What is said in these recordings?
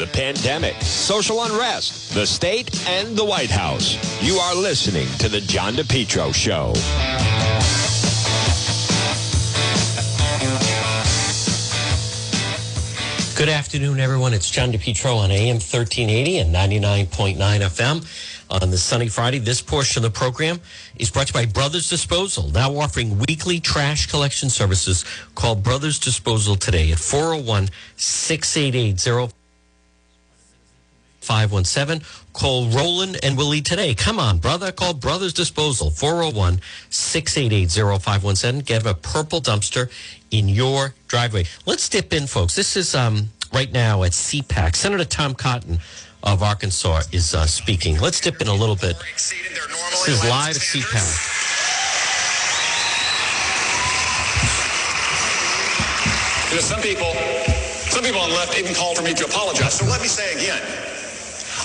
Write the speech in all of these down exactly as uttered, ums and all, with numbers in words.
the pandemic, social unrest, the state, and the White House. You are listening to The John DePetro Show. Good afternoon, everyone. It's John DePetro on A M thirteen eighty and ninety-nine point nine F M on this sunny Friday. This portion of the program is brought to you by Brothers Disposal, now offering weekly trash collection services. Call Brothers Disposal today at four oh one, six eight eight, zero five one seven. Call Roland and Willie today. Come on, brother. Call Brothers Disposal, four oh one, six eight eight, zero five one seven. Get a purple dumpster in your driveway. Let's dip in, folks. This is um, right now at C PAC. Senator Tom Cotton of Arkansas is uh, speaking. Let's dip in a little bit. This is live at C PAC. You know, some people, some people on the left even called for me to apologize. So let me say again,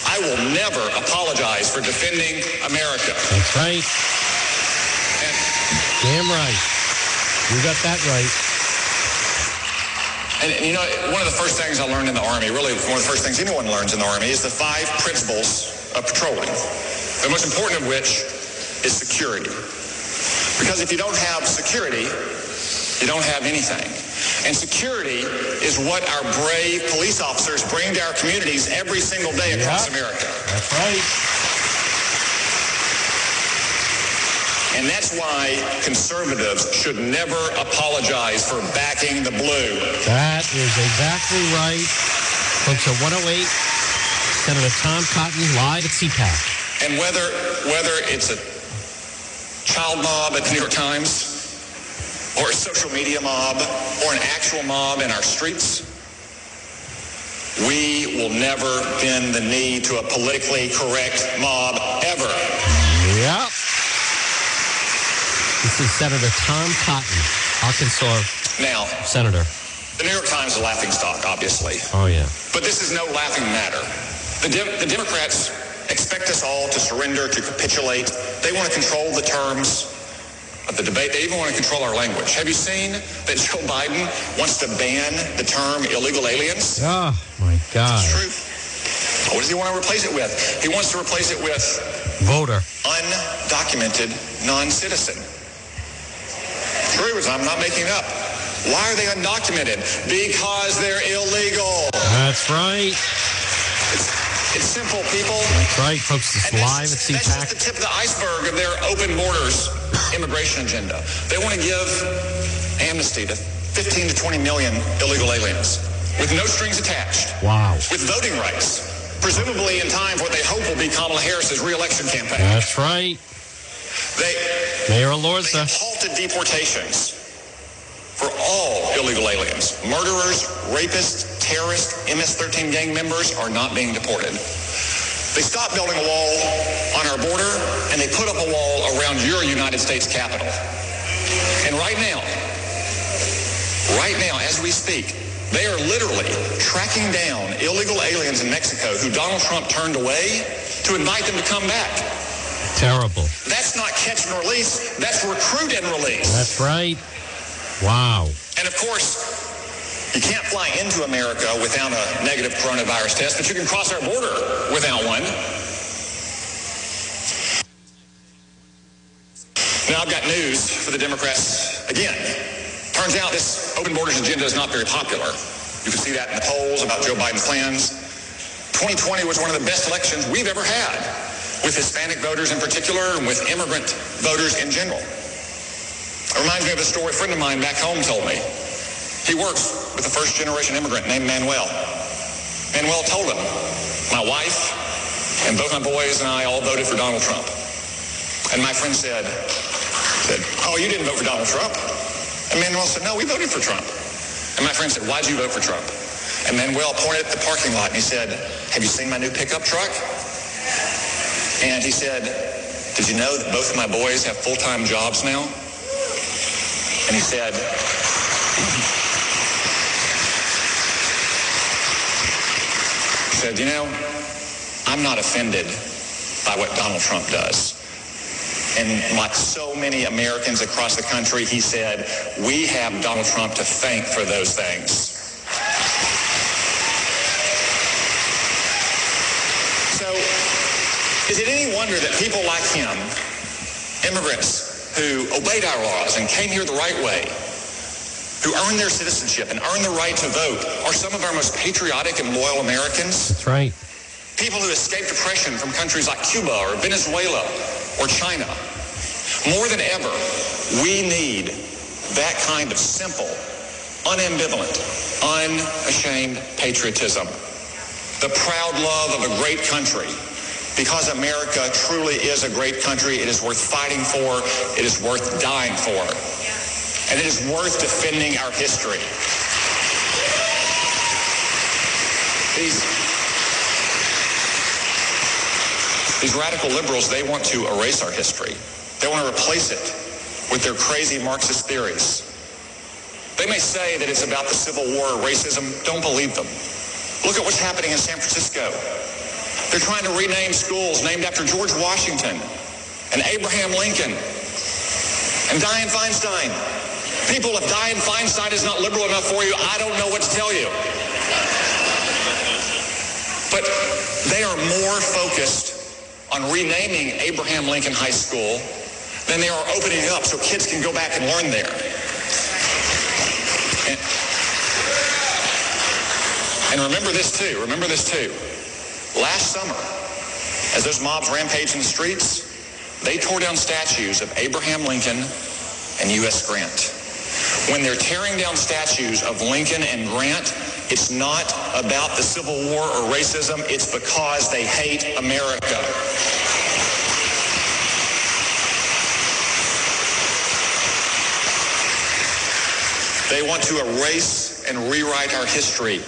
I will never apologize for defending America. That's right. And damn right. You got that right. And, and you know, one of the first things I learned in the Army, really one of the first things anyone learns in the Army, is the five principles of patrolling, the most important of which is security. Because if you don't have security, you don't have anything. And security is what our brave police officers bring to our communities every single day across yeah, America. That's right. And that's why conservatives should never apologize for backing the blue. That is exactly right. Folks, at one oh eight, Senator Tom Cotton live at C PAC. And whether whether it's a child mob at the New York Times, or a social media mob, or an actual mob in our streets, we will never bend the knee to a politically correct mob ever. Yep. This is Senator Tom Cotton, Arkansas now, Senator. The New York Times is a laughingstock, obviously. Oh, yeah. But this is no laughing matter. The, de- the Democrats expect us all to surrender, to capitulate. They want to control the terms of the debate. They even want to control our language. Have you seen that Joe Biden wants to ban the term illegal aliens? Oh, my God. It's true. What does he want to replace it with? He wants to replace it with voter. Undocumented non-citizen. True, I'm not making it up. Why are they undocumented? Because they're illegal. That's right. It's- It's simple, people. That's right, folks. It's live at C PAC. That's just the tip of the iceberg of their open borders immigration agenda. They want to give amnesty to fifteen to twenty million illegal aliens with no strings attached. Wow. With voting rights, presumably in time for what they hope will be Kamala Harris's re-election campaign. That's right. They, Mayor Alorza. They halted deportations for all illegal aliens. Murderers, rapists, terrorists, M S thirteen gang members are not being deported. They stopped building a wall on our border, and they put up a wall around your United States Capitol. And right now, right now, as we speak, they are literally tracking down illegal aliens in Mexico who Donald Trump turned away to invite them to come back. Terrible. That's not catch and release. That's recruit and release. That's right. Wow. And of course, you can't fly into America without a negative coronavirus test, but you can cross our border without one. Now, I've got news for the Democrats again. Turns out this open borders agenda is not very popular. You can see that in the polls about Joe Biden's plans. twenty twenty was one of the best elections we've ever had, with Hispanic voters in particular and with immigrant voters in general. It reminds me of a story a friend of mine back home told me. He works with a first-generation immigrant named Manuel. Manuel told him, my wife and both my boys and I all voted for Donald Trump. And my friend said, said, oh, you didn't vote for Donald Trump. And Manuel said, no, we voted for Trump. And my friend said, why'd you vote for Trump? And Manuel pointed at the parking lot and he said, have you seen my new pickup truck? And he said, did you know that both of my boys have full-time jobs now? And he said, said, you know, I'm not offended by what Donald Trump does. And like so many Americans across the country, he said, we have Donald Trump to thank for those things. Is it any wonder that people like him, immigrants who obeyed our laws and came here the right way, who earned their citizenship and earned the right to vote, are some of our most patriotic and loyal Americans? That's right. People who escaped oppression from countries like Cuba or Venezuela or China. More than ever, we need that kind of simple, unambivalent, unashamed patriotism. The proud love of a great country. Because America truly is a great country, it is worth fighting for, it is worth dying for, and it is worth defending our history. These, these radical liberals, they want to erase our history. They want to replace it with their crazy Marxist theories. They may say that it's about the Civil War or racism. Don't believe them. Look at what's happening in San Francisco. They're trying to rename schools named after George Washington and Abraham Lincoln and Dianne Feinstein. People, if Dianne Feinstein is not liberal enough for you, I don't know what to tell you. But they are more focused on renaming Abraham Lincoln High School than they are opening up so kids can go back and learn there. And, and remember this too, remember this too. Last summer, as those mobs rampaged in the streets, they tore down statues of Abraham Lincoln and U S Grant. When they're tearing down statues of Lincoln and Grant, it's not about the Civil War or racism. It's because they hate America. They want to erase and rewrite our history.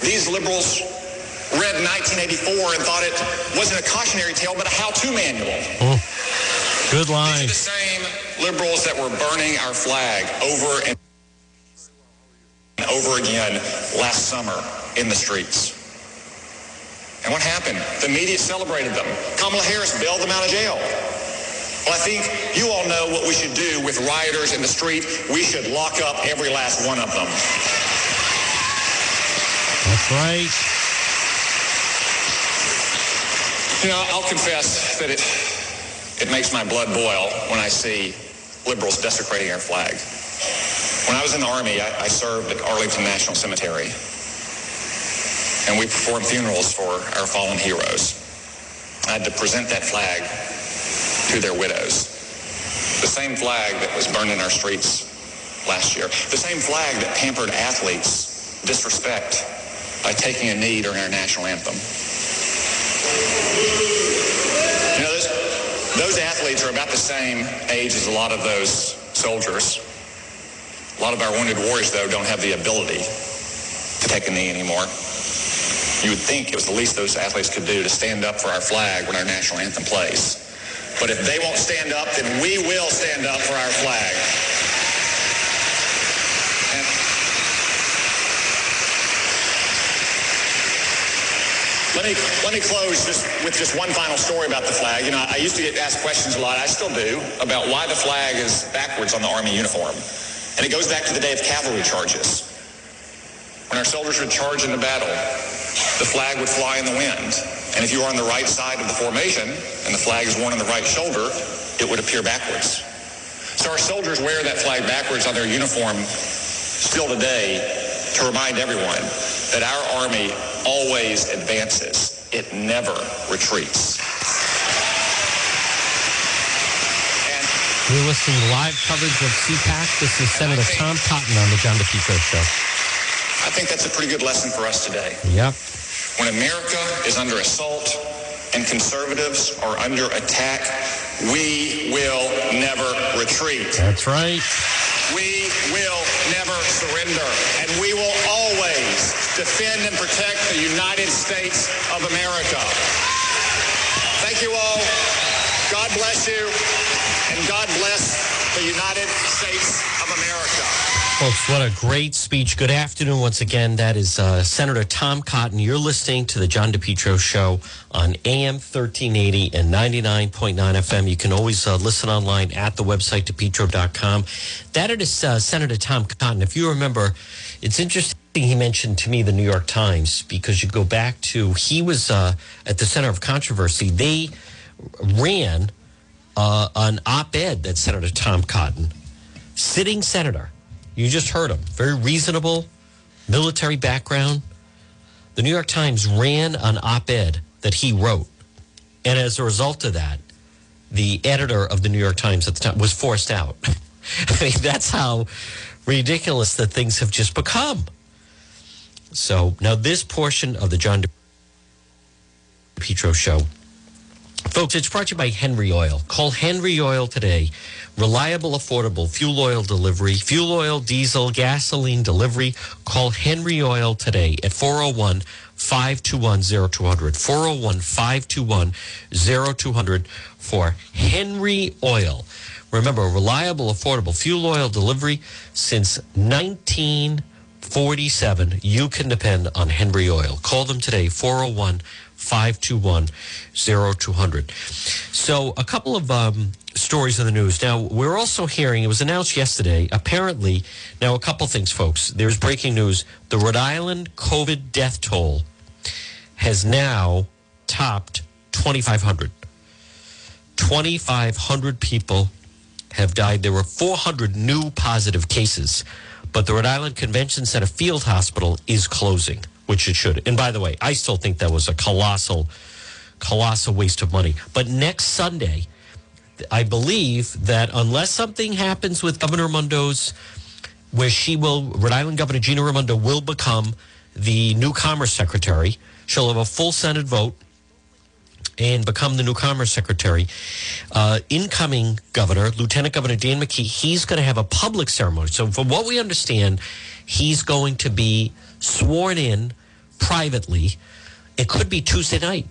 These liberals read nineteen eighty-four and thought it wasn't a cautionary tale, but a how-to manual. Oh, good line. These are the same liberals that were burning our flag over and over again last summer in the streets. And what happened? The media celebrated them. Kamala Harris bailed them out of jail. Well, I think you all know what we should do with rioters in the street. We should lock up every last one of them. That's right. You know, I'll confess that it it makes my blood boil when I see liberals desecrating our flag. When I was in the Army, I, I served at Arlington National Cemetery, and we performed funerals for our fallen heroes. I had to present that flag to their widows, the same flag that was burned in our streets last year, the same flag that pampered athletes disrespect by taking a knee during our national anthem. You know, those, those athletes are about the same age as a lot of those soldiers. A lot of our wounded warriors, though, don't have the ability to take a knee anymore. You would think it was the least those athletes could do to stand up for our flag when our national anthem plays. But if they won't stand up, then we will stand up for our flag. Let me, let me close just with just one final story about the flag. You know, I used to get asked questions a lot, I still do, about why the flag is backwards on the Army uniform. And it goes back to the day of cavalry charges. When our soldiers would charge into battle, the flag would fly in the wind. And if you were on the right side of the formation and the flag is worn on the right shoulder, it would appear backwards. So our soldiers wear that flag backwards on their uniform still today to remind everyone that our Army always advances. It never retreats. And we're listening to live coverage of C PAC. This is Senator think, Tom Cotton on The John DePetro Show. I think that's a pretty good lesson for us today. Yep. When America is under assault and conservatives are under attack, we will never retreat. That's right. We will never surrender, and we will always defend and protect the United States of America. Thank you all. God bless you, and God bless the United States of America. Folks, what a great speech. Good afternoon once again. That is uh, Senator Tom Cotton. You're listening to The John DePetro Show on A M thirteen eighty and ninety-nine point nine F M. You can always uh, listen online at the website, depetro dot com. That is uh, Senator Tom Cotton. If you remember, it's interesting he mentioned to me the New York Times, because you go back to, he was uh, at the center of controversy. They ran uh, an op-ed that Senator Tom Cotton, sitting senator, you just heard him, very reasonable, military background. The New York Times ran an op-ed that he wrote. And as a result of that, the editor of the New York Times at the time was forced out. I mean, that's how ridiculous that things have just become. So now this portion of the John DePetro Show, folks, it's brought to you by Henry Oil. Call Henry Oil today. Reliable, affordable fuel oil delivery, fuel oil, diesel, gasoline delivery. Call Henry Oil today at four oh one, five two one, oh two hundred, four oh one, five two one, oh two hundred for Henry Oil. Remember, reliable, affordable fuel oil delivery since nineteen forty-seven. You can depend on Henry Oil. Call them today, four oh one, five two one, oh two hundred. So a couple of um, stories in the news. Now, we're also hearing, it was announced yesterday, apparently, now a couple things, folks. There's breaking news. The Rhode Island COVID death toll has now topped twenty-five hundred. twenty-five hundred people have died. There were four hundred new positive cases, but the Rhode Island Convention Center Field Hospital is closing, which it should. And by the way, I still think that was a colossal, colossal waste of money. But next Sunday, I believe that unless something happens with Governor Raimondo's, where she will, Rhode Island Governor Gina Raimondo will become the new Commerce Secretary. She'll have a full Senate vote and become the new Commerce Secretary. Uh, incoming governor, Lieutenant Governor Dan McKee, he's going to have a public ceremony. So from what we understand, he's going to be sworn in privately. It could be Tuesday night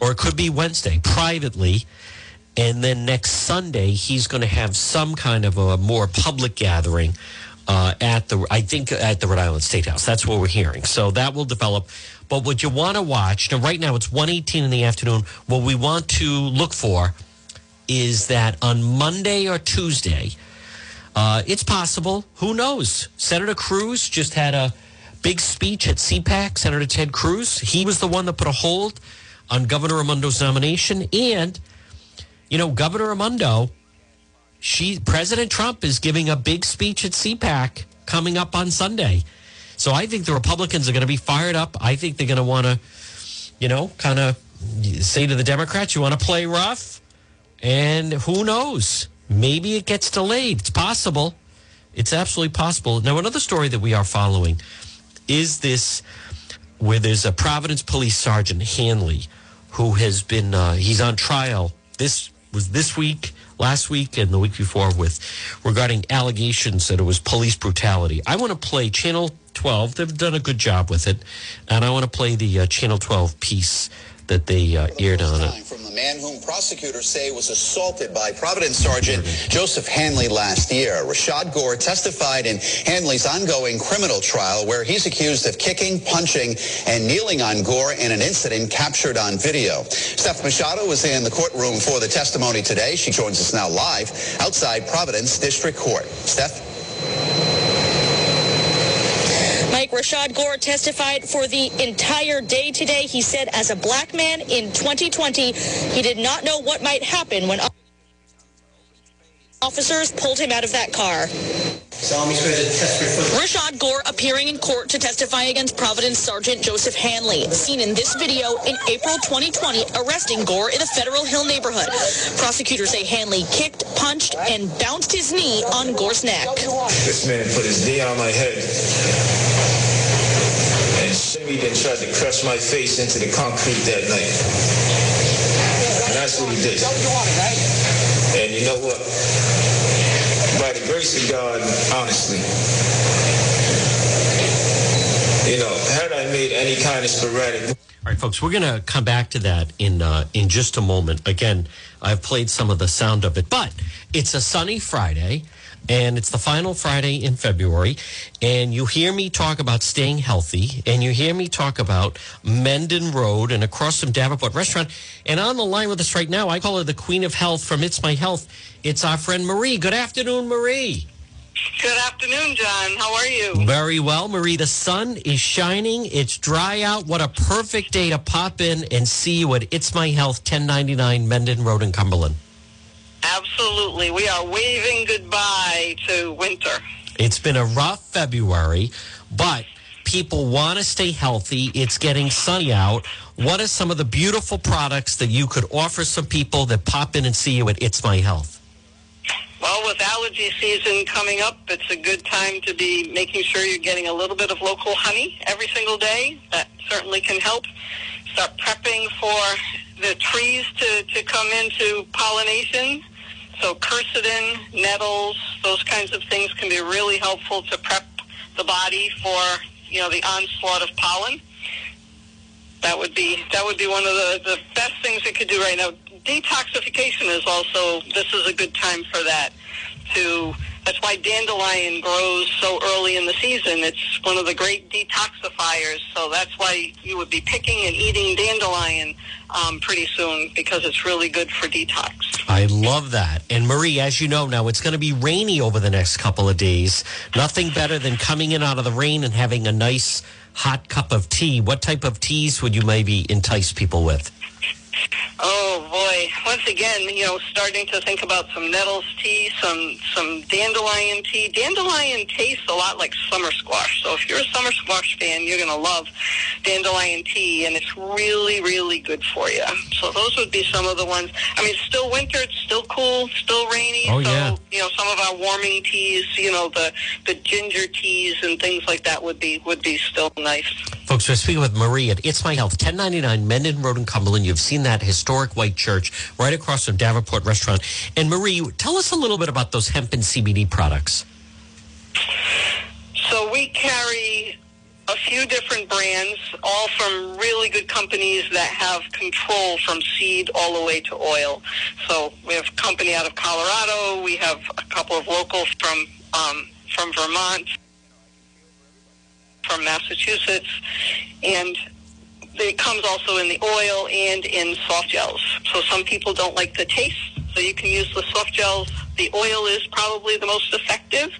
or it could be Wednesday privately. And then next Sunday, he's going to have some kind of a more public gathering uh, at the, I think, at the Rhode Island State House. That's what we're hearing. So that will develop. But what you want to watch, now right now it's one eighteen in the afternoon. What we want to look for is that on Monday or Tuesday, uh, it's possible, who knows? Senator Cruz just had a big speech at C PAC, Senator Ted Cruz. He was the one that put a hold on Governor Raimondo's nomination. And, you know, Governor Raimondo, she, President Trump is giving a big speech at C PAC coming up on Sunday. So I think the Republicans are going to be fired up. I think they're going to want to, you know, kind of say to the Democrats, you want to play rough? And who knows? Maybe it gets delayed. It's possible. It's absolutely possible. Now, another story that we are following is this, where there's a Providence police sergeant, Hanley, who has been, uh, he's on trial. This was this week, last week, and the week before with regarding allegations that it was police brutality. I want to play Channel twelve. They've done a good job with it, and I want to play the uh, Channel twelve piece that they uh, aired on it. From the man whom prosecutors say was assaulted by Providence Sergeant Joseph Hanley last year. Rashad Gore testified in Hanley's ongoing criminal trial where he's accused of kicking, punching, and kneeling on Gore in an incident captured on video. Steph Machado was in the courtroom for the testimony today. She joins us now live outside Providence District Court. Steph? Mike, Rashad Gore testified for the entire day today. He said as a black man in twenty twenty, he did not know what might happen when officers pulled him out of that car. Rashad Gore appearing in court to testify against Providence Sergeant Joseph Hanley, seen in this video in April twenty twenty, arresting Gore in the Federal Hill neighborhood. Prosecutors say Hanley kicked, punched, and bounced his knee on Gore's neck. This man put his knee on my head and shimmied and tried to crush my face into the concrete that night. And that's what he did. And you know what? By the grace of God, honestly, you know, had I made any kind of sporadic... All right, folks, we're going to come back to that in uh, in just a moment. Again, I've played some of the sound of it, but it's a sunny Friday, and it's the final Friday in February, and you hear me talk about staying healthy, and you hear me talk about Mendon Road and across from Davenport Restaurant, and on the line with us right now, I call her the Queen of Health from It's My Health. It's our friend Marie. Good afternoon, Marie. Good afternoon, John. How are you? Very well, Marie. The sun is shining. It's dry out. What a perfect day to pop in and see you at It's My Health, ten ninety-nine Mendon Road in Cumberland. Absolutely. We are waving goodbye to winter. It's been a rough February, but people want to stay healthy. It's getting sunny out. What are some of the beautiful products that you could offer some people that pop in and see you at It's My Health? Well, with allergy season coming up, it's a good time to be making sure you're getting a little bit of local honey every single day. That certainly can help. Start prepping for the trees to, to come into pollination. So quercetin, nettles, those kinds of things can be really helpful to prep the body for, you know, the onslaught of pollen. That would be that would be one of the, the best things you could do right now. Detoxification is also, this is a good time for that. To That's why dandelion grows so early in the season. It's one of the great detoxifiers. So that's why you would be picking and eating dandelion um, pretty soon, because it's really good for detox. I love that. And Marie, as you know now, it's going to be rainy over the next couple of days. Nothing better than coming in out of the rain and having a nice hot cup of tea. What type of teas would you maybe entice people with? Oh, boy. Once again, you know, starting to think about some nettles tea, some some dandelion tea. Dandelion tastes a lot like summer squash. So if you're a summer squash fan, you're going to love dandelion tea, and it's really, really good for you. So those would be some of the ones. I mean, it's still winter. It's still cool. Still rainy. Oh, so, yeah. You know, some of our warming teas, you know, the, the ginger teas and things like that would be would be still nice. Folks, we're speaking with Marie at It's My Health, ten ninety-nine Mendon Road in Cumberland. You've seen that historic white church right across from Davenport Restaurant. And Marie, tell us a little bit about those hemp and C B D products. So we carry a few different brands, all from really good companies that have control from seed all the way to oil. So we have a company out of Colorado. We have a couple of locals from um, from Vermont, from Massachusetts, and it comes also in the oil and in soft gels. So some people don't like the taste, so you can use the soft gels. The oil is probably the most effective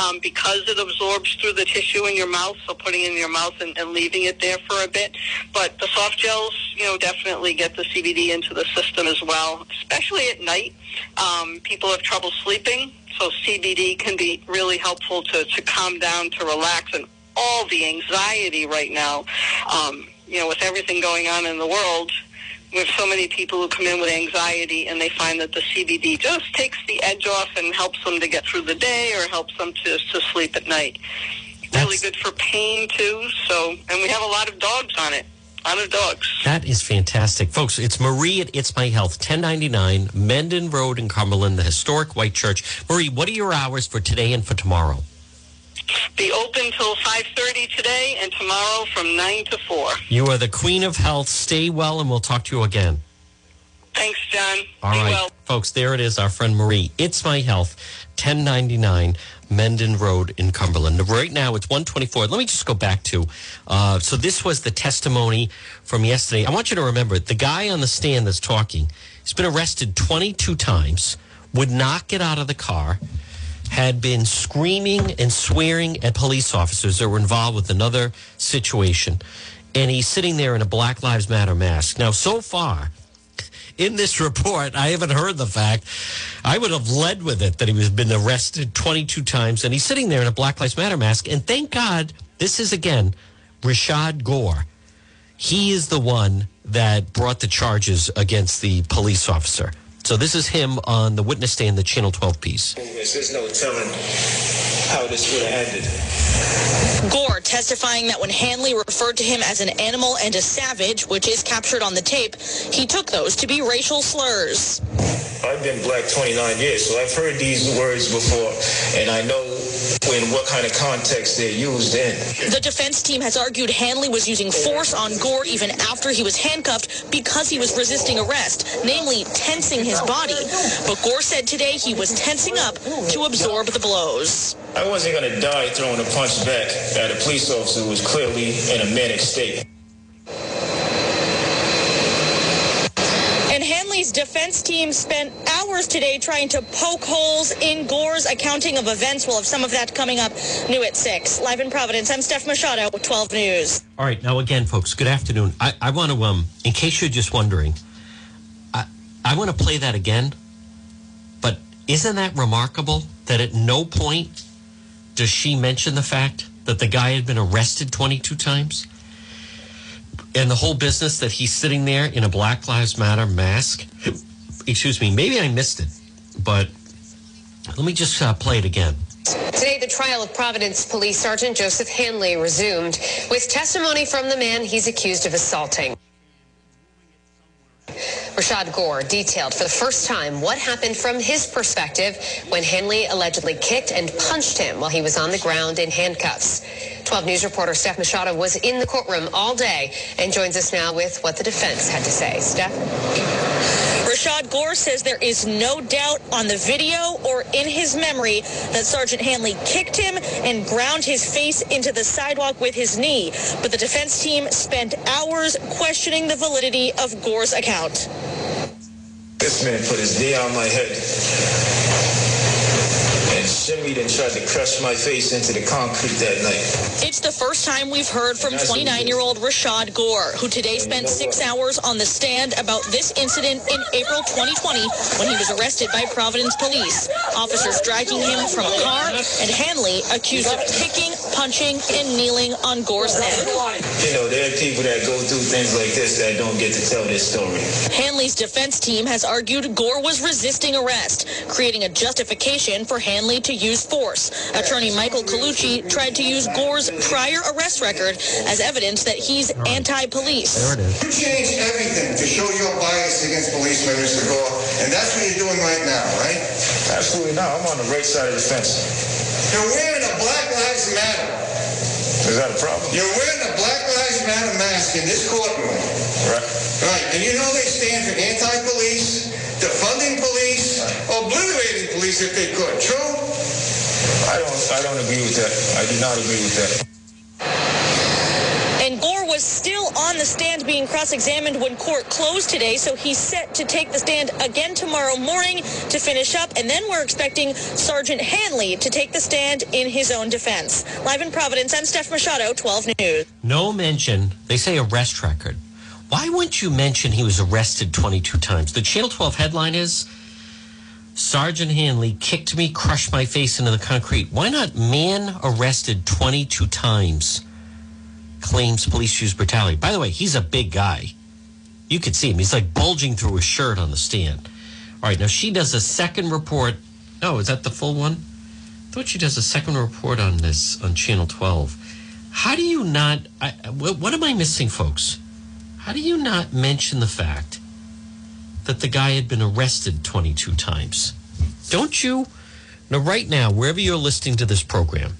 um, because it absorbs through the tissue in your mouth, so putting it in your mouth and, and leaving it there for a bit. But the soft gels, you know, definitely get the C B D into the system as well, especially at night. Um, people have trouble sleeping, so C B D can be really helpful to, to calm down, to relax, and all the anxiety right now. Um, You know, with everything going on in the world, we have so many people who come in with anxiety, and they find that the C B D just takes the edge off and helps them to get through the day or helps them to, to sleep at night. That's really good for pain, too. So, and we have a lot of dogs on it, a lot of dogs. That is fantastic. Folks, it's Marie at It's My Health, ten ninety-nine Mendon Road in Cumberland, the historic white church. Marie, what are your hours for today and for tomorrow? Be open till five thirty today and tomorrow from nine to four. You are the queen of health. Stay well, and we'll talk to you again. Thanks, John. All Be right, well. Folks, there it is, our friend Marie. It's My Health, ten ninety-nine Mendon Road in Cumberland. Right now, it's one twenty-four. Let me just go back to, uh, so this was the testimony from yesterday. I want you to remember, the guy on the stand that's talking, he's been arrested twenty-two times, would not get out of the car, had been screaming and swearing at police officers that were involved with another situation. And he's sitting there in a Black Lives Matter mask. Now, so far, in this report, I haven't heard the fact. I would have led with it that he was been arrested twenty-two times, and he's sitting there in a Black Lives Matter mask. And thank God, this is, again, Rashad Gore. He is the one that brought the charges against the police officer. So this is him on the witness stand, the Channel twelve piece. There's no telling how this would have ended. Gore testifying that when Hanley referred to him as an animal and a savage, which is captured on the tape, he took those to be racial slurs. I've been black twenty-nine years, so I've heard these words before, and I know in what kind of context they're used in. The defense team has argued Hanley was using force on Gore even after he was handcuffed because he was resisting arrest, namely tensing his body. But Gore said today he was tensing up to absorb the blows. I wasn't going to die throwing a punch back at a police officer who was clearly in a manic state. Defense team spent hours today trying to poke holes in Gore's accounting of events. We'll have some of that coming up new at six. Live in Providence, I'm Steph Machado with twelve News. All right. Now, again, folks, good afternoon. I, I want to, um, in case you're just wondering, I, I want to play that again. But isn't that remarkable that at no point does she mention the fact that the guy had been arrested twenty-two times? And the whole business that he's sitting there in a Black Lives Matter mask. Excuse me, maybe I missed it, but let me just uh, play it again. Today, the trial of Providence Police Sergeant Joseph Hanley resumed with testimony from the man he's accused of assaulting. Rashad Gore detailed for the first time what happened from his perspective when Hanley allegedly kicked and punched him while he was on the ground in handcuffs. twelve News reporter Steph Machado was in the courtroom all day and joins us now with what the defense had to say. Steph? Rashad Gore says there is no doubt on the video or in his memory that Sergeant Hanley kicked him and ground his face into the sidewalk with his knee. But the defense team spent hours questioning the validity of Gore's account. This man put his knee on my head and shimmied and tried to crush my face into the concrete that night. It's the first time we've heard from twenty-nine-year-old Rashad Gore, who today spent six hours on the stand about this incident in April twenty twenty when he was arrested by Providence police. Officers dragging him from a car, and Hanley accused of kicking, punching, and kneeling on Gore's neck. You know, there are people that go through things like this that don't get to tell their story. Hanley's defense team has argued Gore was resisting arrest, creating a justification for Hanley to use force. Attorney Michael Colucci tried to use Gore's prior arrest record as evidence that he's right. Anti-police. There it is. You changed everything to show your bias against policemen, Mister Gore, and that's what you're doing right now, right? Absolutely not. I'm on the right side of the fence. You're wearing a Black Lives Matter. Is that a problem? You're wearing a Black Lives Matter mask in this courtroom. Right. Right. And you know they stand for anti-police, defunding police, right. Obliterating police if they could. True? I don't. I don't agree with that. I do not agree with that. And Gore was still on the stand being cross-examined when court closed today, so he's set to take the stand again tomorrow morning to finish up, and then we're expecting Sergeant Hanley to take the stand in his own defense. Live in Providence, I'm Steph Machado, twelve News. No mention, they say arrest record. Why wouldn't you mention he was arrested twenty-two times? The Channel twelve headline is, Sergeant Hanley kicked me, crushed my face into the concrete. Why not man arrested twenty-two times? Claims police use brutality. By the way, he's a big guy. You could see him. He's like bulging through his shirt on the stand. All right, now she does a second report. Oh, is that the full one? I thought she does a second report on this on Channel twelve. How do you not... I, what am I missing, folks? How do you not mention the fact that the guy had been arrested twenty-two times? Don't you? Now, right now, wherever you're listening to this program,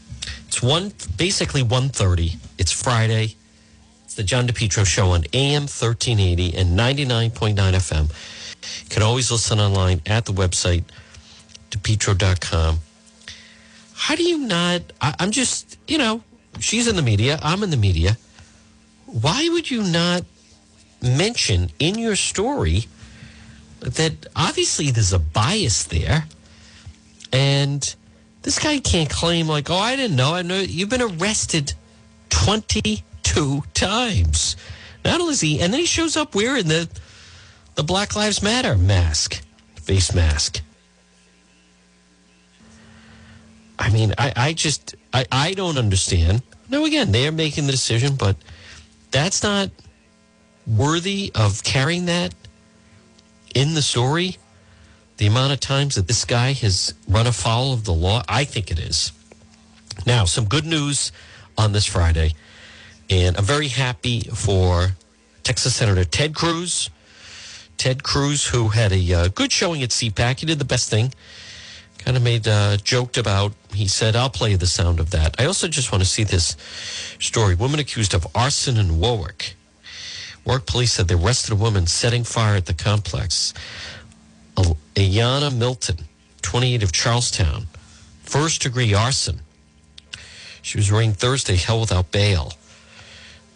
it's one, basically one thirty. It's Friday. It's the John DePetro Show on A M thirteen eighty and ninety-nine point nine F M. You can always listen online at the website, depetro dot com. How do you not? I, I'm just, you know, she's in the media. I'm in the media. Why would you not mention in your story that obviously there's a bias there and... This guy can't claim like, oh, I didn't know. I know you've been arrested twenty-two times. Not only is he, and then he shows up wearing the the Black Lives Matter mask, face mask. I mean, I, I just, I, I don't understand. Now, again, they are making the decision, but that's not worthy of carrying that in the story. The amount of times that this guy has run afoul of the law, I think it is. Now, some good news on this Friday. And I'm very happy for Texas Senator Ted Cruz. Ted Cruz, who had a uh, good showing at C PAC. He did the best thing. Kind of made, uh, joked about, he said, I'll play the sound of that. I also just want to see this story. Woman accused of arson in Warwick. Warwick police said they arrested a woman setting fire at the complex. Ayanna Milton, twenty-eight of Charlestown, first degree arson. She was arraigned Thursday, held without bail.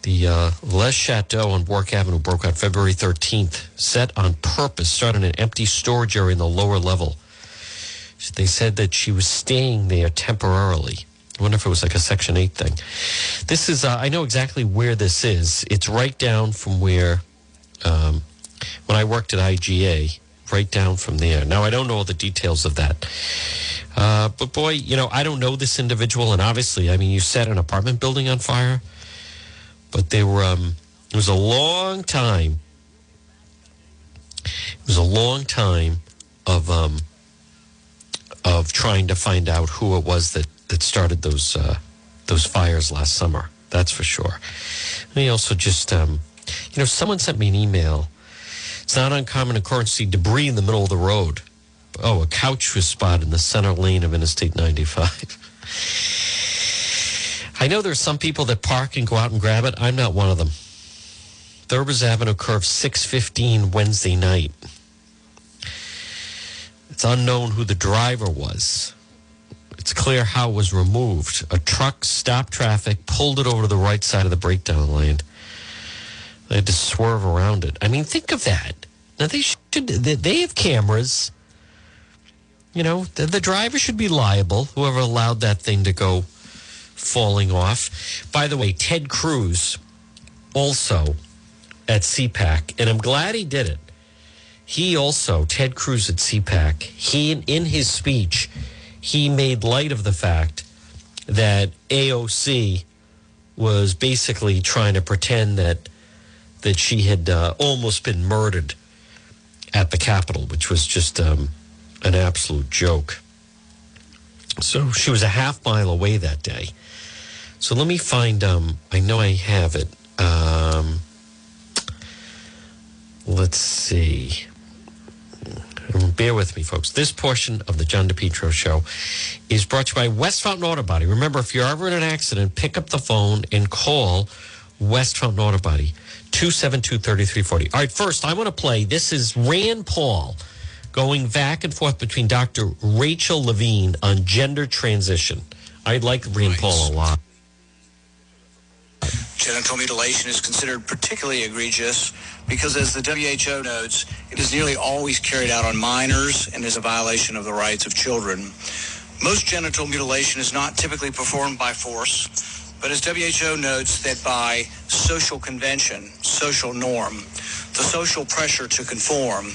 The uh, Les Chateaux on Warwick Avenue broke on February thirteenth, set on purpose, starting an empty storage area in the lower level. They said that she was staying there temporarily. I wonder if it was like a Section eight thing. This is, uh, I know exactly where this is. It's right down from where, um, when I worked at I G A, right down from there. Now, I don't know all the details of that. Uh, but boy, you know, I don't know this individual. And obviously, I mean, you set an apartment building on fire. But they were, um, it was a long time. It was a long time of, um, of trying to find out who it was that, that started those uh, those fires last summer. That's for sure. And he also just, um, you know, someone sent me an email. It's not uncommon occurrence to see debris in the middle of the road. Oh, a couch was spotted in the center lane of Interstate ninety-five. I know there's some people that park and go out and grab it. I'm not one of them. Thurbers Avenue curve six fifteen Wednesday night. It's unknown who the driver was. It's clear how it was removed. A truck stopped traffic, pulled it over to the right side of the breakdown lane. They had to swerve around it. I mean, think of that. Now, they should, they have cameras. You know, the, the driver should be liable, whoever allowed that thing to go falling off. By the way, Ted Cruz also at C PAC, and I'm glad he did it. He also, Ted Cruz at C PAC, he, in his speech, he made light of the fact that A O C was basically trying to pretend that that she had uh, almost been murdered at the Capitol, which was just um, an absolute joke. So she was a half mile away that day. So let me find, um, I know I have it. Um, let's see. Bear with me, folks. This portion of the John DePetro Show is brought to you by West Fountain Auto Body. Remember, if you're ever in an accident, pick up the phone and call West Fountain Auto Body, two seven two, three three four zero. All right, first, I want to play. This is Rand Paul going back and forth between Doctor Rachel Levine on gender transition. I like Rand Paul a lot. Genital mutilation is considered particularly egregious because, as the W H O notes, it is nearly always carried out on minors and is a violation of the rights of children. Most genital mutilation is not typically performed by force, but as W H O notes, that by social convention, social norm, the social pressure to conform,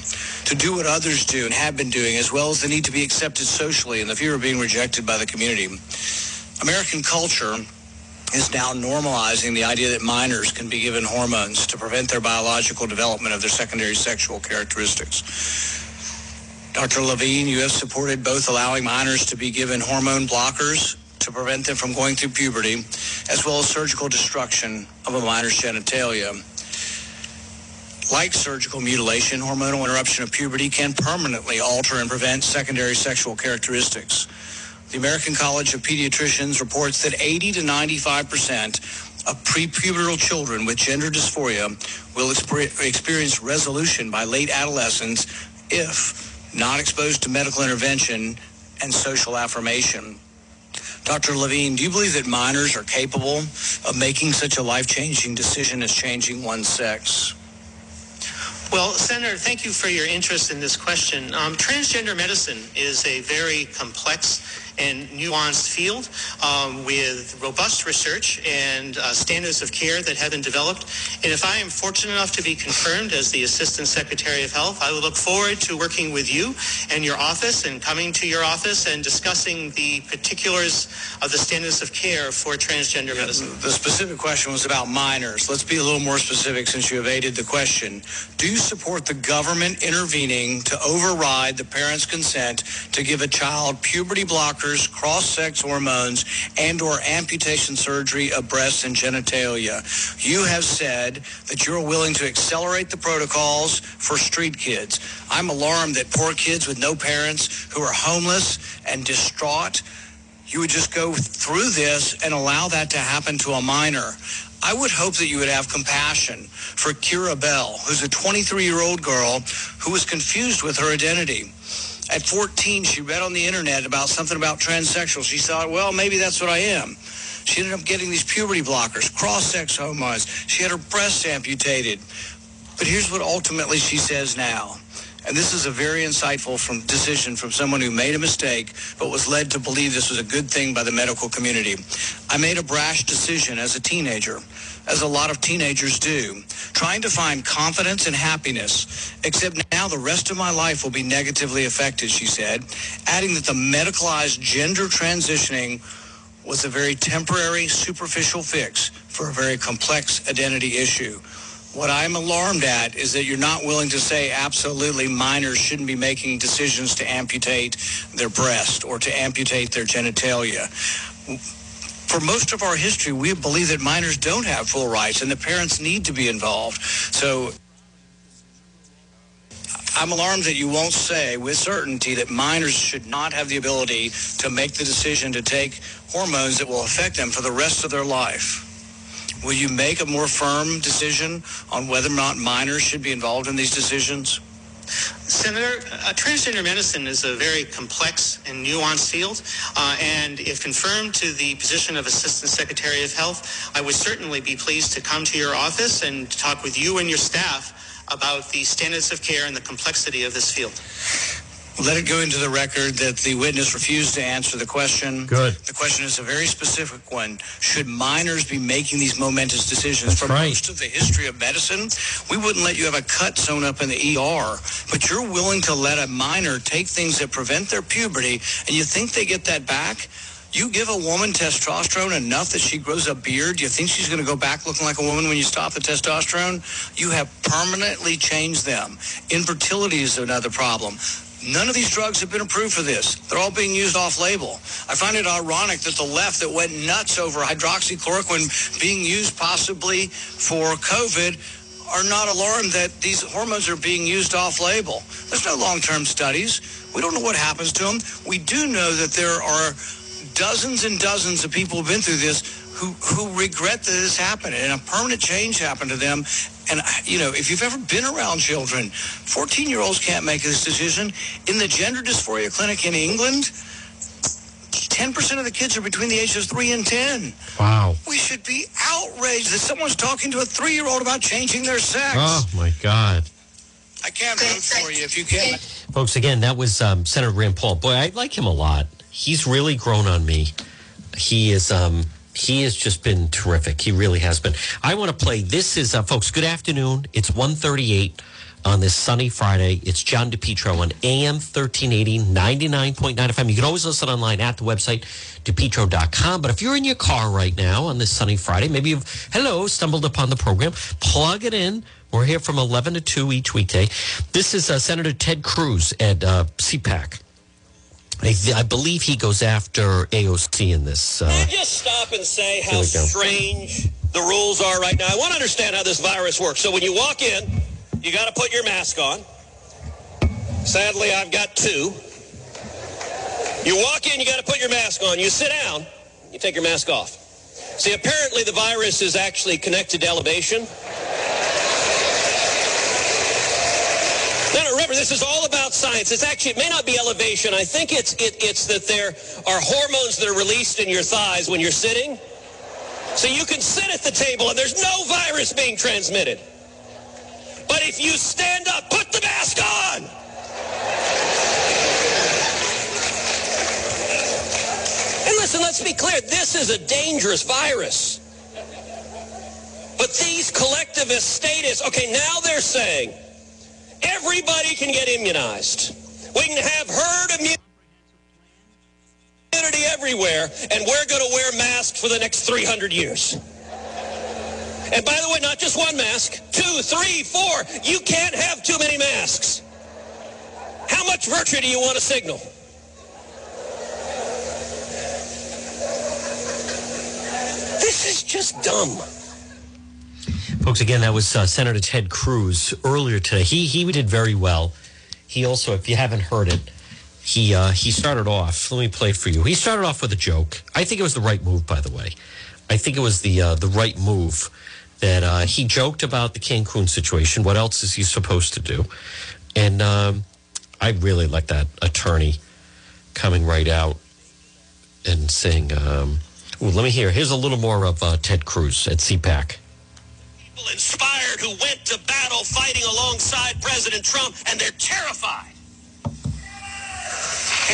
to do what others do and have been doing, as well as the need to be accepted socially and the fear of being rejected by the community. American culture is now normalizing the idea that minors can be given hormones to prevent their biological development of their secondary sexual characteristics. Doctor Levine, you have supported both allowing minors to be given hormone blockers to prevent them from going through puberty, as well as surgical destruction of a minor's genitalia. Like surgical mutilation, hormonal interruption of puberty can permanently alter and prevent secondary sexual characteristics. The American College of Pediatricians reports that eighty to ninety-five percent of prepubertal children with gender dysphoria will experience resolution by late adolescence if not exposed to medical intervention and social affirmation. Doctor Levine, do you believe that minors are capable of making such a life-changing decision as changing one's sex? Well, Senator, thank you for your interest in this question. Um, transgender medicine is a very complex and nuanced field um, with robust research and uh, standards of care that have been developed. And if I am fortunate enough to be confirmed as the Assistant Secretary of Health, I will look forward to working with you and your office and coming to your office and discussing the particulars of the standards of care for transgender medicine. The specific question was about minors. Let's be a little more specific since you evaded the question. Do you support the government intervening to override the parents' consent to give a child puberty blockers, cross-sex hormones, and or amputation surgery of breasts and genitalia? You have said that you're willing to accelerate the protocols for street kids. I'm alarmed that poor kids with no parents who are homeless and distraught, you would just go through this and allow that to happen to a minor. I would hope that you would have compassion for Kira Bell, who's a twenty-three-year-old girl who was confused with her identity. At fourteen, she read on the internet about something about transsexuals. She thought, well, maybe that's what I am. She ended up getting these puberty blockers, cross-sex hormones. She had her breasts amputated. But here's what ultimately she says now. And this is a very insightful from decision from someone who made a mistake but was led to believe this was a good thing by the medical community. I made a brash decision as a teenager, as a lot of teenagers do, trying to find confidence and happiness, except now the rest of my life will be negatively affected, she said, adding that the medicalized gender transitioning was a very temporary, superficial fix for a very complex identity issue. What I'm alarmed at is that you're not willing to say absolutely minors shouldn't be making decisions to amputate their breast or to amputate their genitalia. For most of our history, we believe that minors don't have full rights and the parents need to be involved. So I'm alarmed that you won't say with certainty that minors should not have the ability to make the decision to take hormones that will affect them for the rest of their life. Will you make a more firm decision on whether or not minors should be involved in these decisions? Senator, uh, transgender medicine is a very complex and nuanced field, uh, and if confirmed to the position of Assistant Secretary of Health, I would certainly be pleased to come to your office and talk with you and your staff about the standards of care and the complexity of this field. Let it go into the record that the witness refused to answer the question. Good. The question is a very specific one. Should minors be making these momentous decisions? That's For right. most of the history of medicine, we wouldn't let you have a cut sewn up in the E R, but you're willing to let a minor take things that prevent their puberty, and you think they get that back? You give a woman testosterone enough that she grows a beard, you think she's going to go back looking like a woman when you stop the testosterone? You have permanently changed them. Infertility is another problem. None of these drugs have been approved for this. They're all being used off-label. I find it ironic that the left that went nuts over hydroxychloroquine being used possibly for COVID are not alarmed that these hormones are being used off-label. There's no long-term studies. We don't know what happens to them. We do know that there are dozens and dozens of people who've been through this who who regret that this happened and a permanent change happened to them. And, you know, if you've ever been around children, fourteen-year-olds can't make this decision. In the gender dysphoria clinic in England, ten percent of the kids are between the ages of three and ten. Wow. We should be outraged that someone's talking to a three-year-old about changing their sex. Oh, my God. I can't vote for you if you can. Folks, again, that was um, Senator Rand Paul. Boy, I like him a lot. He's really grown on me. He is... um. He has just been terrific. He really has been. I want to play. This is, uh, folks, good afternoon. It's one thirty-eight on this sunny Friday. It's John DePetro on A M thirteen eighty, ninety-nine point nine F M. You can always listen online at the website, depetro dot com. But if you're in your car right now on this sunny Friday, maybe you've, hello, stumbled upon the program, plug it in. We're here from eleven to two each weekday. This is uh, Senator Ted Cruz at uh, C PAC. I, th- I believe he goes after A O C in this. Uh, Can you just stop and say how strange the rules are right now? I want to understand how this virus works. So when you walk in, you got to put your mask on. Sadly, I've got two. You walk in, you got to put your mask on. You sit down, you take your mask off. See, apparently the virus is actually connected to elevation. This is all about science. It's actually, it may not be elevation. I think it's it, it's that there are hormones that are released in your thighs when you're sitting. So you can sit at the table and there's no virus being transmitted. But if you stand up, put the mask on! And listen, let's be clear. This is a dangerous virus. But these collectivist statists, okay, now they're saying... everybody can get immunized. We can have herd immunity everywhere, and we're going to wear masks for the next three hundred years. And by the way, not just one mask, two, three, four. You can't have too many masks. How much virtue do you want to signal? This is just dumb. Folks, again, that was uh, Senator Ted Cruz earlier today. He he did very well. He also, if you haven't heard it, he uh, he started off. Let me play it for you. He started off with a joke. I think it was the right move, by the way. I think it was the uh, the right move that uh, he joked about the Cancun situation. What else is he supposed to do? And um, I really like that attorney coming right out and saying, um, Ooh, let me hear. Here's a little more of uh, Ted Cruz at C PAC. People inspired who went to battle fighting alongside President Trump, and they're terrified.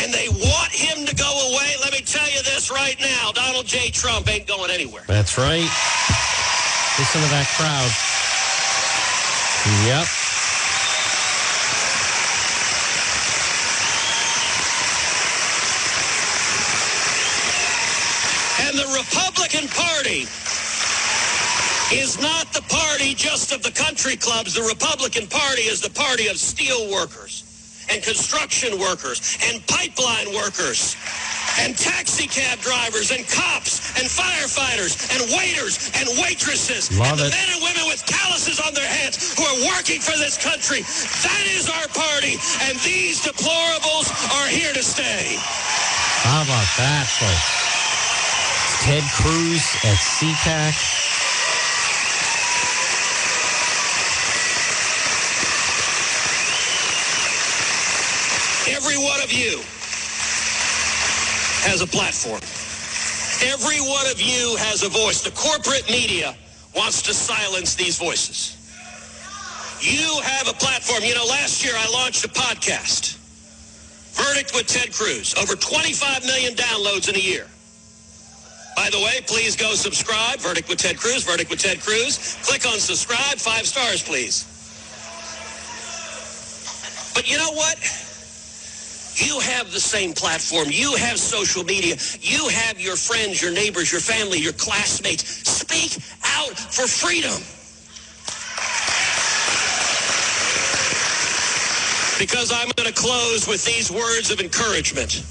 And they want him to go away. Let me tell you this right now. Donald J. Trump ain't going anywhere. That's right. Listen to that crowd. Yep. And the Republican Party is not the party just of the country clubs. The Republican Party is the party of steel workers and construction workers and pipeline workers and taxi cab drivers and cops and firefighters and waiters and waitresses Love and the it. men and women with calluses on their hands who are working for this country. That is our party, and these deplorables are here to stay. How about that, folks? Ted Cruz at C PAC. Every one of you has a platform. Every one of you has a voice. The corporate media wants to silence these voices. You have a platform. You know, last year I launched a podcast, Verdict with Ted Cruz, over twenty-five million downloads in a year. By the way, please go subscribe, Verdict with Ted Cruz, Verdict with Ted Cruz. Click on subscribe, five stars, please. But you know what? You have the same platform. You have social media. You have your friends, your neighbors, your family, your classmates. Speak out for freedom. Because I'm going to close with these words of encouragement.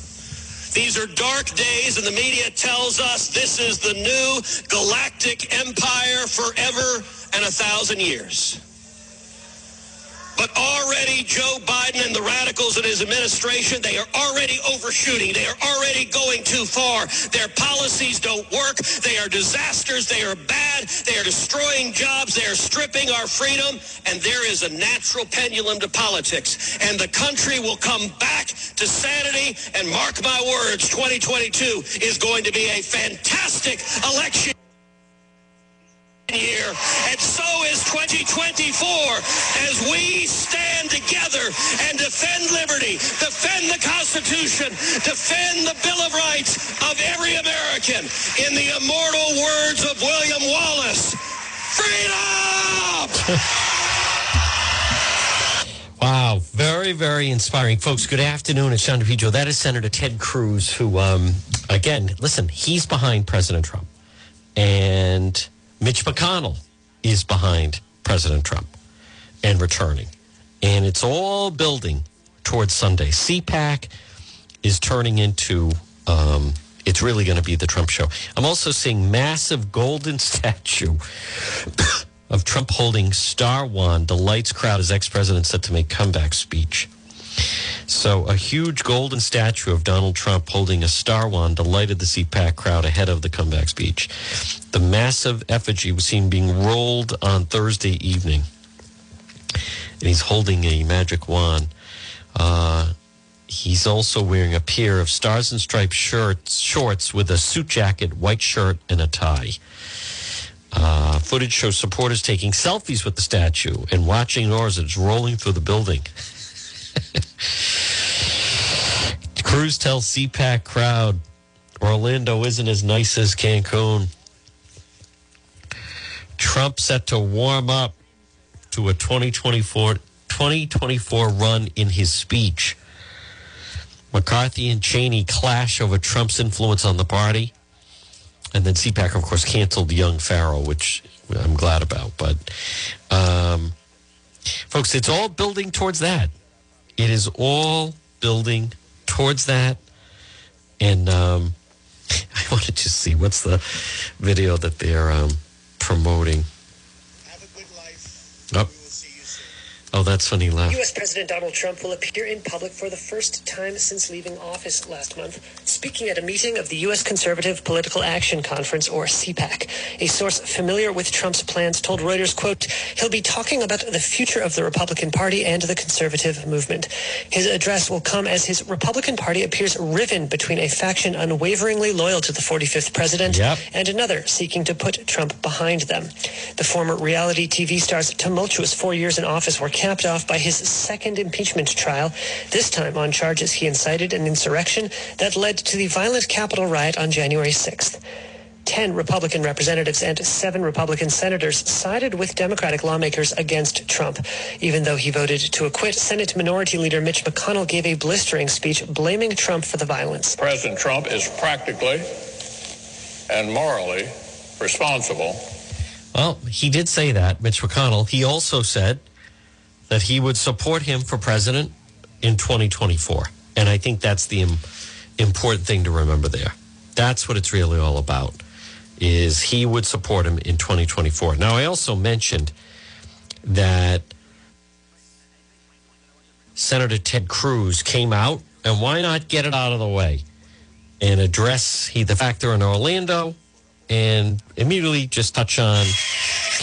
These are dark days, and the media tells us this is the new galactic empire forever and a thousand years. But already Joe Biden and the radicals in his administration, they are already overshooting. They are already going too far. Their policies don't work. They are disasters. They are bad. They are destroying jobs. They are stripping our freedom. And there is a natural pendulum to politics. And the country will come back to sanity. And mark my words, twenty twenty-two is going to be a fantastic election year, and so is twenty twenty-four, as we stand together and defend liberty, defend the Constitution, defend the Bill of Rights of every American. In the immortal words of William Wallace, freedom! Wow, very, very inspiring. Folks, good afternoon. It's John DePetro. That is Senator Ted Cruz, who, um, again, listen, he's behind President Trump. And Mitch McConnell is behind President Trump and returning. And it's all building towards Sunday. C PAC is turning into, um, it's really going to be the Trump show. I'm also seeing massive golden statue of Trump holding star wand delights crowd as ex-president set to make comeback speech. So a huge golden statue of Donald Trump holding a star wand delighted the C PAC crowd ahead of the comeback speech. The massive effigy was seen being rolled on Thursday evening. And he's holding a magic wand. Uh, he's also wearing a pair of stars and stripes shirts, shorts with a suit jacket, white shirt, and a tie. Uh, footage shows supporters taking selfies with the statue and watching oars as it's rolling through the building. Cruz tells C PAC crowd, Orlando isn't as nice as Cancun. Trump set to warm up to a twenty twenty-four run in his speech. McCarthy and Cheney clash over Trump's influence on the party. And then C PAC, of course, canceled Young Farrell, which I'm glad about. But, um, folks, it's all building towards that. It is all building towards that. And um, I wanted to see what's the video that they're um, promoting. Have a good life. Oh. We will see you soon. Oh, that's funny. Laugh. U S. President Donald Trump will appear in public for the first time since leaving office last month, speaking at a meeting of the U S. Conservative Political Action Conference, or C PAC. A source familiar with Trump's plans told Reuters, quote, he'll be talking about the future of the Republican Party and the conservative movement. His address will come as his Republican Party appears riven between a faction unwaveringly loyal to the forty-fifth president yep. and another seeking to put Trump behind them. The former reality T V star's tumultuous four years in office were capped off by his second impeachment trial, this time on charges he incited an insurrection that led to the violent Capitol riot on January sixth. Ten Republican representatives and seven Republican senators sided with Democratic lawmakers against Trump. Even though he voted to acquit, Senate Minority Leader Mitch McConnell gave a blistering speech blaming Trump for the violence. President Trump is practically and morally responsible. Well, he did say that, Mitch McConnell. He also said that he would support him for president in twenty twenty-four. And I think that's the im- important thing to remember there. That's what it's really all about, is he would support him in twenty twenty-four. Now, I also mentioned that Senator Ted Cruz came out, and why not get it out of the way and address he, the factor in Orlando and immediately just touch on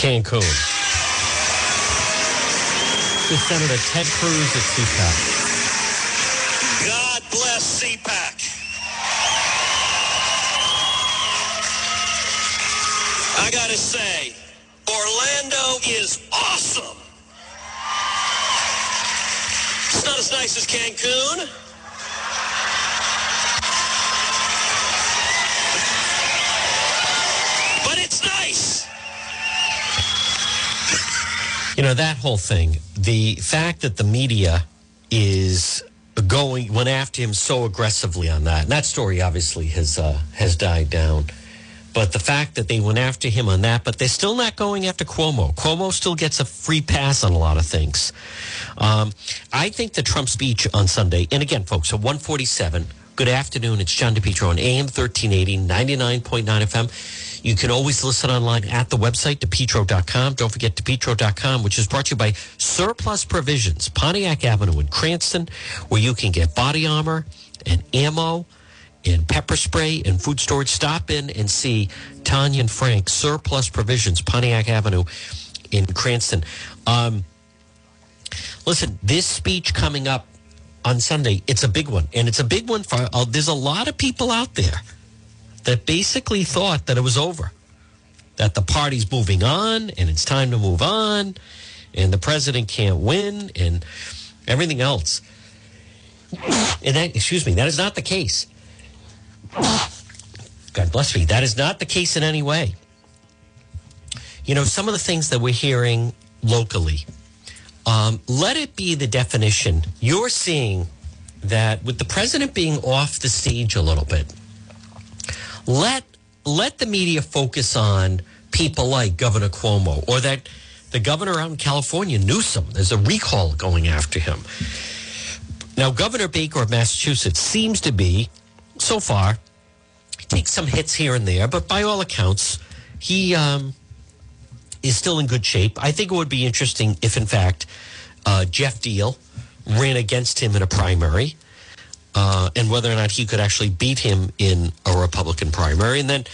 Cancun. Senator Ted Cruz at C PAC. God bless C PAC. I gotta say, Orlando is awesome. It's not as nice as Cancun. But it's nice. You know, that whole thing, the fact that the media is going, went after him so aggressively on that, and that story obviously has uh, has died down, but the fact that they went after him on that, but they're still not going after Cuomo. Cuomo still gets a free pass on a lot of things. Um, I think the Trump speech on Sunday, and again, folks, at one forty-seven, good afternoon, it's John DePetro on A M thirteen eighty, ninety-nine point nine F M. You can always listen online at the website, depetro dot com. Don't forget depetro dot com, which is brought to you by Surplus Provisions, Pontiac Avenue in Cranston, where you can get body armor and ammo and pepper spray and food storage. Stop in and see Tanya and Frank, Surplus Provisions, Pontiac Avenue in Cranston. Um, listen, this speech coming up on Sunday, it's a big one. And it's a big one for, uh, there's a lot of people out there that basically thought that it was over, that the party's moving on and it's time to move on and the president can't win and everything else. And that, excuse me, that is not the case. God bless me. That is not the case in any way. You know, some of the things that we're hearing locally, um, let it be the definition. You're seeing that with the president being off the stage a little bit, Let let the media focus on people like Governor Cuomo or that the governor out in California, Newsom. There's a recall going after him. Now, Governor Baker of Massachusetts seems to be, so far, takes some hits here and there, but by all accounts, he um, is still in good shape. I think it would be interesting if, in fact, uh, Jeff Deal ran against him in a primary. Uh, and whether or not he could actually beat him in a Republican primary. And then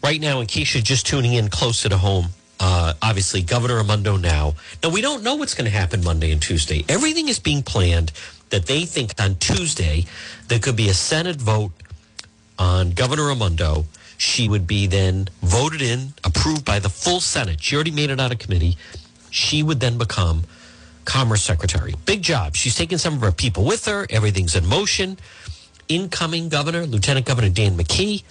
right now, in case you're just tuning in closer to home, uh, obviously, Governor Raimondo now. Now, we don't know what's going to happen Monday and Tuesday. Everything is being planned that they think on Tuesday there could be a Senate vote on Governor Raimondo. She would be then voted in, approved by the full Senate. She already made it out of committee. She would then become Commerce Secretary. Big job. She's taking some of her people with her. Everything's in motion. Incoming governor, Lieutenant Governor Dan McKee,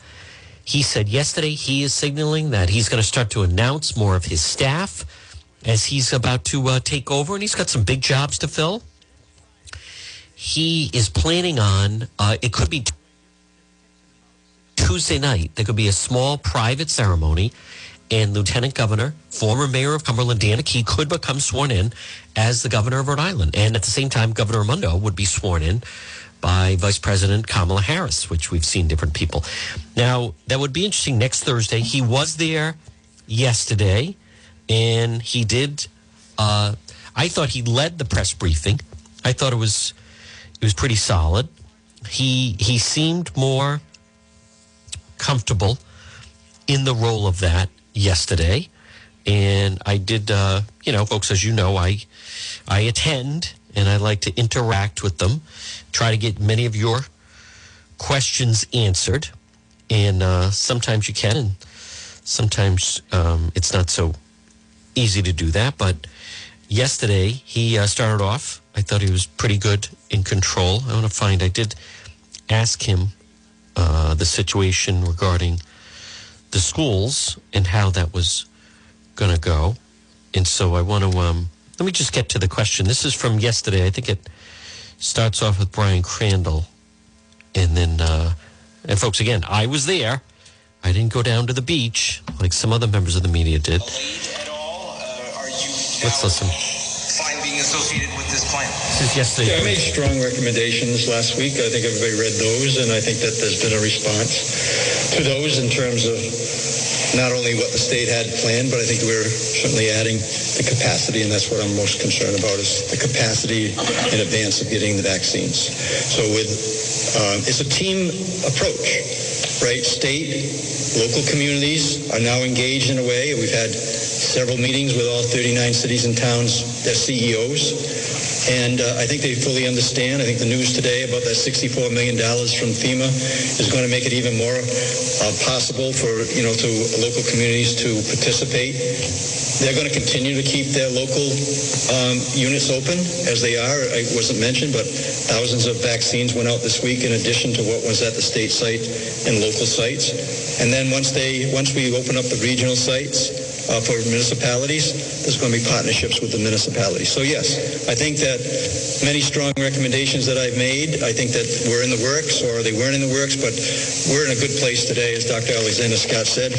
he said yesterday he is signaling that he's going to start to announce more of his staff as he's about to uh, take over, and he's got some big jobs to fill. He is planning on, uh, it could be Tuesday night, there could be a small private ceremony. And Lieutenant Governor, former mayor of Cumberland, Dan McKee, could become sworn in as the governor of Rhode Island. And at the same time, Governor Raimondo would be sworn in by Vice President Kamala Harris, which we've seen different people. Now, that would be interesting next Thursday. He was there yesterday, and he did, uh, I thought he led the press briefing. I thought it was it was pretty solid. He he seemed more comfortable in the role of that yesterday. And I did, uh, you know, folks, as you know, I I attend and I like to interact with them, try to get many of your questions answered. And uh, sometimes you can, and sometimes um, it's not so easy to do that. But yesterday he uh, started off. I thought he was pretty good in control. I want to find, I did ask him uh, the situation regarding the schools and how that was going to go. And so I want to, um, let me just get to the question. This is from yesterday. I think it starts off with Brian Crandall. And then, uh, and folks, again, I was there. I didn't go down to the beach like some other members of the media did. At all, uh, are you Let's listen. Fine being associated with this plan. This is yesterday. Yeah, I made strong recommendations last week. I think everybody read those, and I think that there's been a response to those in terms of not only what the state had planned, but I think we're certainly adding the capacity, and that's what I'm most concerned about, is the capacity in advance of getting the vaccines. So with um, it's a team approach, right? State, local communities are now engaged in a way. We've had several meetings with all thirty-nine cities and towns, their C E Os, and uh, I think they fully understand. I think the news today about that sixty-four million dollars from FEMA is going to make it even more uh, possible for, you know, to local communities to participate. They're going to continue to keep their local um, units open as they are. It wasn't mentioned, but thousands of vaccines went out this week in addition to what was at the state site and local sites. And then once they, once we open up the regional sites, Uh, for municipalities, there's going to be partnerships with the municipalities. So yes, I think that many strong recommendations that I've made, I think that were in the works or they weren't in the works, but we're in a good place today, as Doctor Alexander Scott said.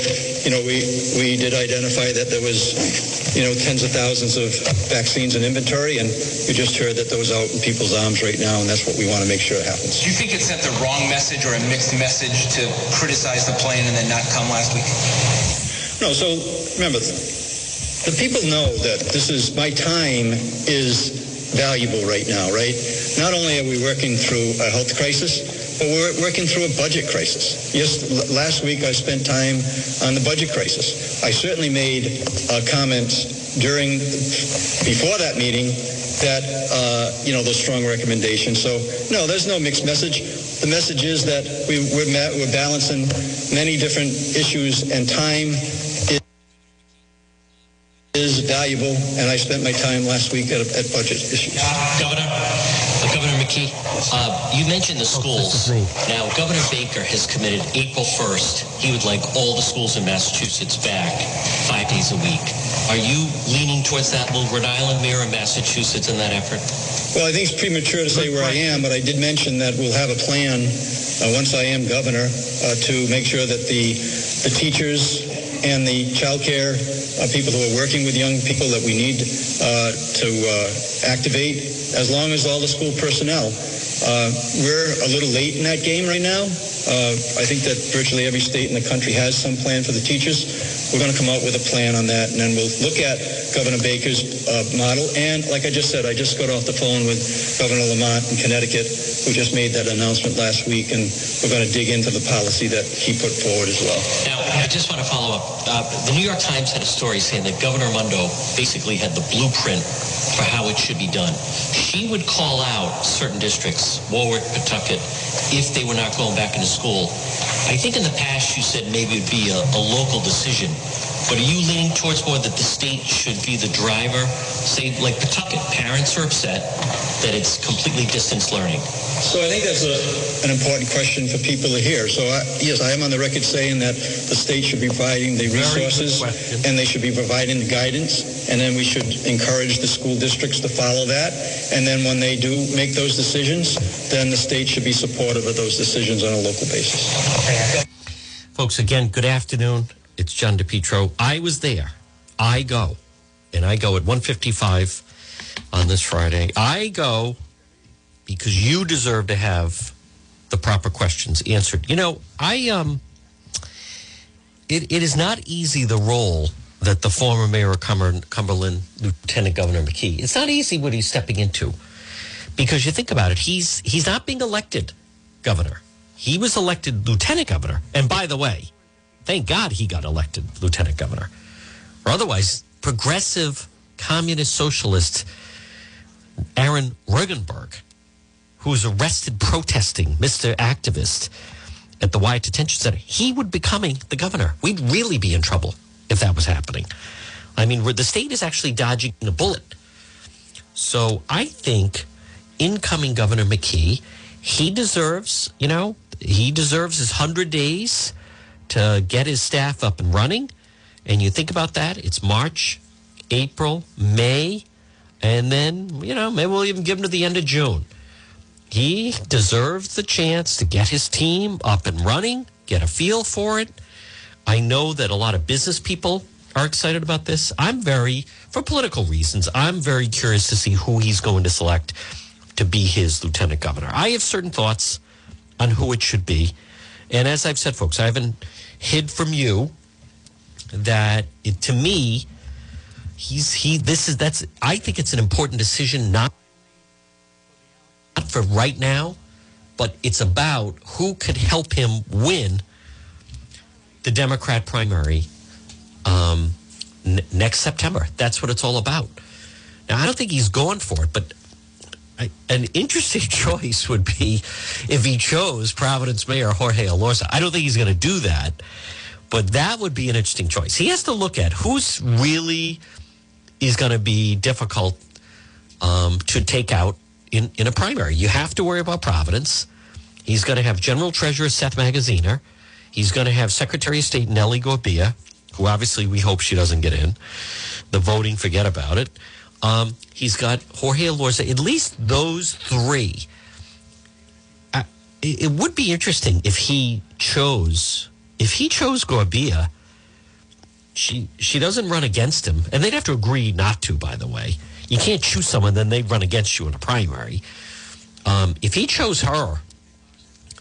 You know, we, we did identify that there was, you know, tens of thousands of vaccines in inventory, and you just heard that those are out in people's arms right now, and that's what we want to make sure happens. Do you think it sent the wrong message or a mixed message to criticize the plan and then not come last week? No, so remember, the people know that this is, my time is valuable right now, right? Not only are we working through a health crisis, but we're working through a budget crisis. Yes, last week I spent time on the budget crisis. I certainly made uh, comments during, before that meeting, that, uh, you know, those strong recommendations. So, no, there's no mixed message. The message is that we, we're, ma- we're balancing many different issues, and time is, is valuable, and I spent my time last week at, at budget issues. Governor, uh, Governor McKee, uh, you mentioned the schools. Oh, now, Governor Baker has committed April first. He would like all the schools in Massachusetts back five days a week. Are you leaning towards that? Will Rhode Island, Mayor, and Massachusetts in that effort? Well, I think it's premature to say where I am, but I did mention that we'll have a plan uh, once I am governor uh, to make sure that the the teachers and the child care uh, people who are working with young people that we need uh, to uh, activate, as long as all the school personnel. Uh, we're a little late in that game right now. Uh, I think that virtually every state in the country has some plan for the teachers. We're going to come out with a plan on that, and then we'll look at Governor Baker's uh, model. And like I just said, I just got off the phone with Governor Lamont in Connecticut, who just made that announcement last week, and we're going to dig into the policy that he put forward as well. Now, I just want to follow up. Uh, the New York Times had a story saying that Governor Raimondo basically had the blueprint for how it should be done. She would call out certain districts, Warwick, Pawtucket, if they were not going back into school. I think in the past you said maybe it would be a, a local decision, but are you leaning towards more that the state should be the driver? Say, like Pawtucket, parents are upset that it's completely distance learning. So I think that's a, an important question for people to hear. So I, yes, I am on the record saying that the state should be providing the resources and they should be providing the guidance, and then we should encourage the school districts to follow that. And then when they do make those decisions, then the state should be supportive of those decisions on a local basis. Folks, again, good afternoon. It's John DePetro. I was there. I go. And I go at one fifty-five on this Friday. I go because you deserve to have the proper questions answered. You know, I um, it, it is not easy, the role that the former mayor of Cumberland, Lieutenant Governor McKee, it's not easy what he's stepping into, because you think about it, he's he's not being elected governor. He was elected lieutenant governor. And by the way, thank God he got elected lieutenant governor. Or otherwise, progressive communist socialist Aaron Regenberg, who was arrested protesting, Mister Activist, at the Wyatt Detention Center, he would be becoming the governor. We'd really be in trouble if that was happening. I mean, the state is actually dodging a bullet. So I think incoming Governor McKee, he deserves, you know, he deserves his one hundred days to get his staff up and running. And you think about that, it's March, April, May, and then, you know, maybe we'll even give him to the end of June. He deserves the chance to get his team up and running, get a feel for it. I know that a lot of business people are excited about this. I'm very, for political reasons, I'm very curious to see who he's going to select to be his lieutenant governor. I have certain thoughts on who it should be. And as I've said, folks, I haven't hid from you that it, to me, he's he. This is that's. I think it's an important decision, not for right now, but it's about who could help him win the Democrat primary um, n- next September. That's what it's all about. Now, I don't think he's going for it, but I, an interesting choice would be if he chose Providence Mayor Jorge Alorza. I don't think he's going to do that, but that would be an interesting choice. He has to look at who's really is going to be difficult um, to take out in, in a primary. You have to worry about Providence. He's going to have General Treasurer Seth Magaziner. He's going to have Secretary of State Nelly Gorbea, who obviously we hope she doesn't get in. The voting, forget about it. Um, he's got Jorge Alorza. At least those three. I, it would be interesting if he chose, if he chose Gorbea, she she doesn't run against him. And they'd have to agree not to, by the way. You can't choose someone, then they run against you in a primary. Um, if he chose her,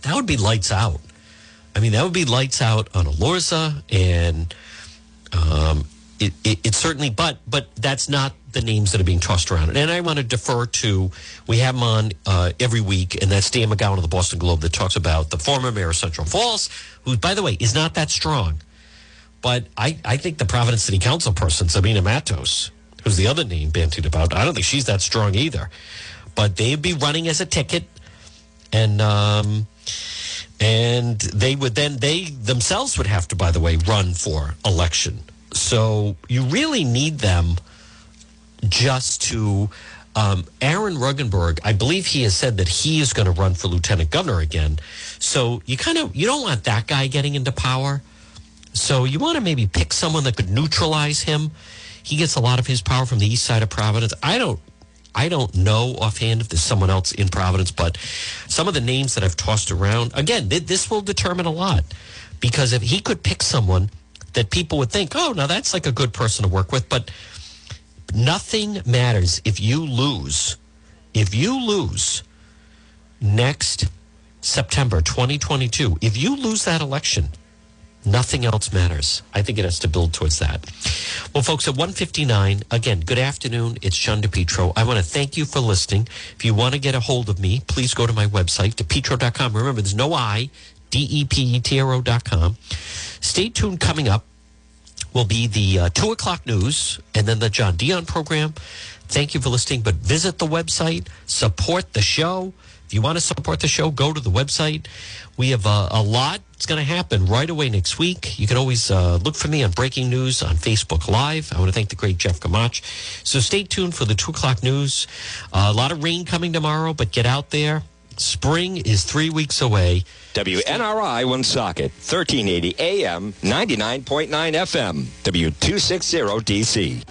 that would be lights out. I mean, that would be lights out on Alorza, and um, it, it, it certainly, but but that's not the names that are being tossed around. And I want to defer to, we have him on uh, every week, and that's Dan McKee of the Boston Globe that talks about the former mayor of Central Falls, who, by the way, is not that strong. But I, I think the Providence City Council person, Sabina Matos, who's the other name bantied about, I don't think she's that strong either. But they'd be running as a ticket, and um, and they would then, they themselves would have to, by the way, run for election. So you really need them. Just to um, Aaron Regenberg, I believe he has said that he is going to run for lieutenant governor again. So you kind of, you don't want that guy getting into power. So you want to maybe pick someone that could neutralize him. He gets a lot of his power from the east side of Providence. I don't, I don't know offhand if there's someone else in Providence, but some of the names that I've tossed around, again, this will determine a lot, because if he could pick someone that people would think, oh, now that's like a good person to work with, but nothing matters if you lose. If you lose next September twenty twenty-two, if you lose that election, nothing else matters. I think it has to build towards that. Well, folks, at one fifty-nine, again, good afternoon. It's John DePetro. I want to thank you for listening. If you want to get a hold of me, please go to my website, depetro dot com. Remember, there's no I, D E P E T R O dot com. Stay tuned. Coming up will be the uh, two o'clock news and then the John Dion program. Thank you for listening, but visit the website, support the show. If you want to support the show, go to the website. We have uh, a lot that's going to happen right away next week. You can always uh, look for me on Breaking News on Facebook Live. I want to thank the great Jeff Gamach. So stay tuned for the two o'clock news. Uh, a lot of rain coming tomorrow, but get out there. Spring is three weeks away. W N R I Woonsocket, thirteen eighty A M, ninety-nine point nine F M, W two sixty D C.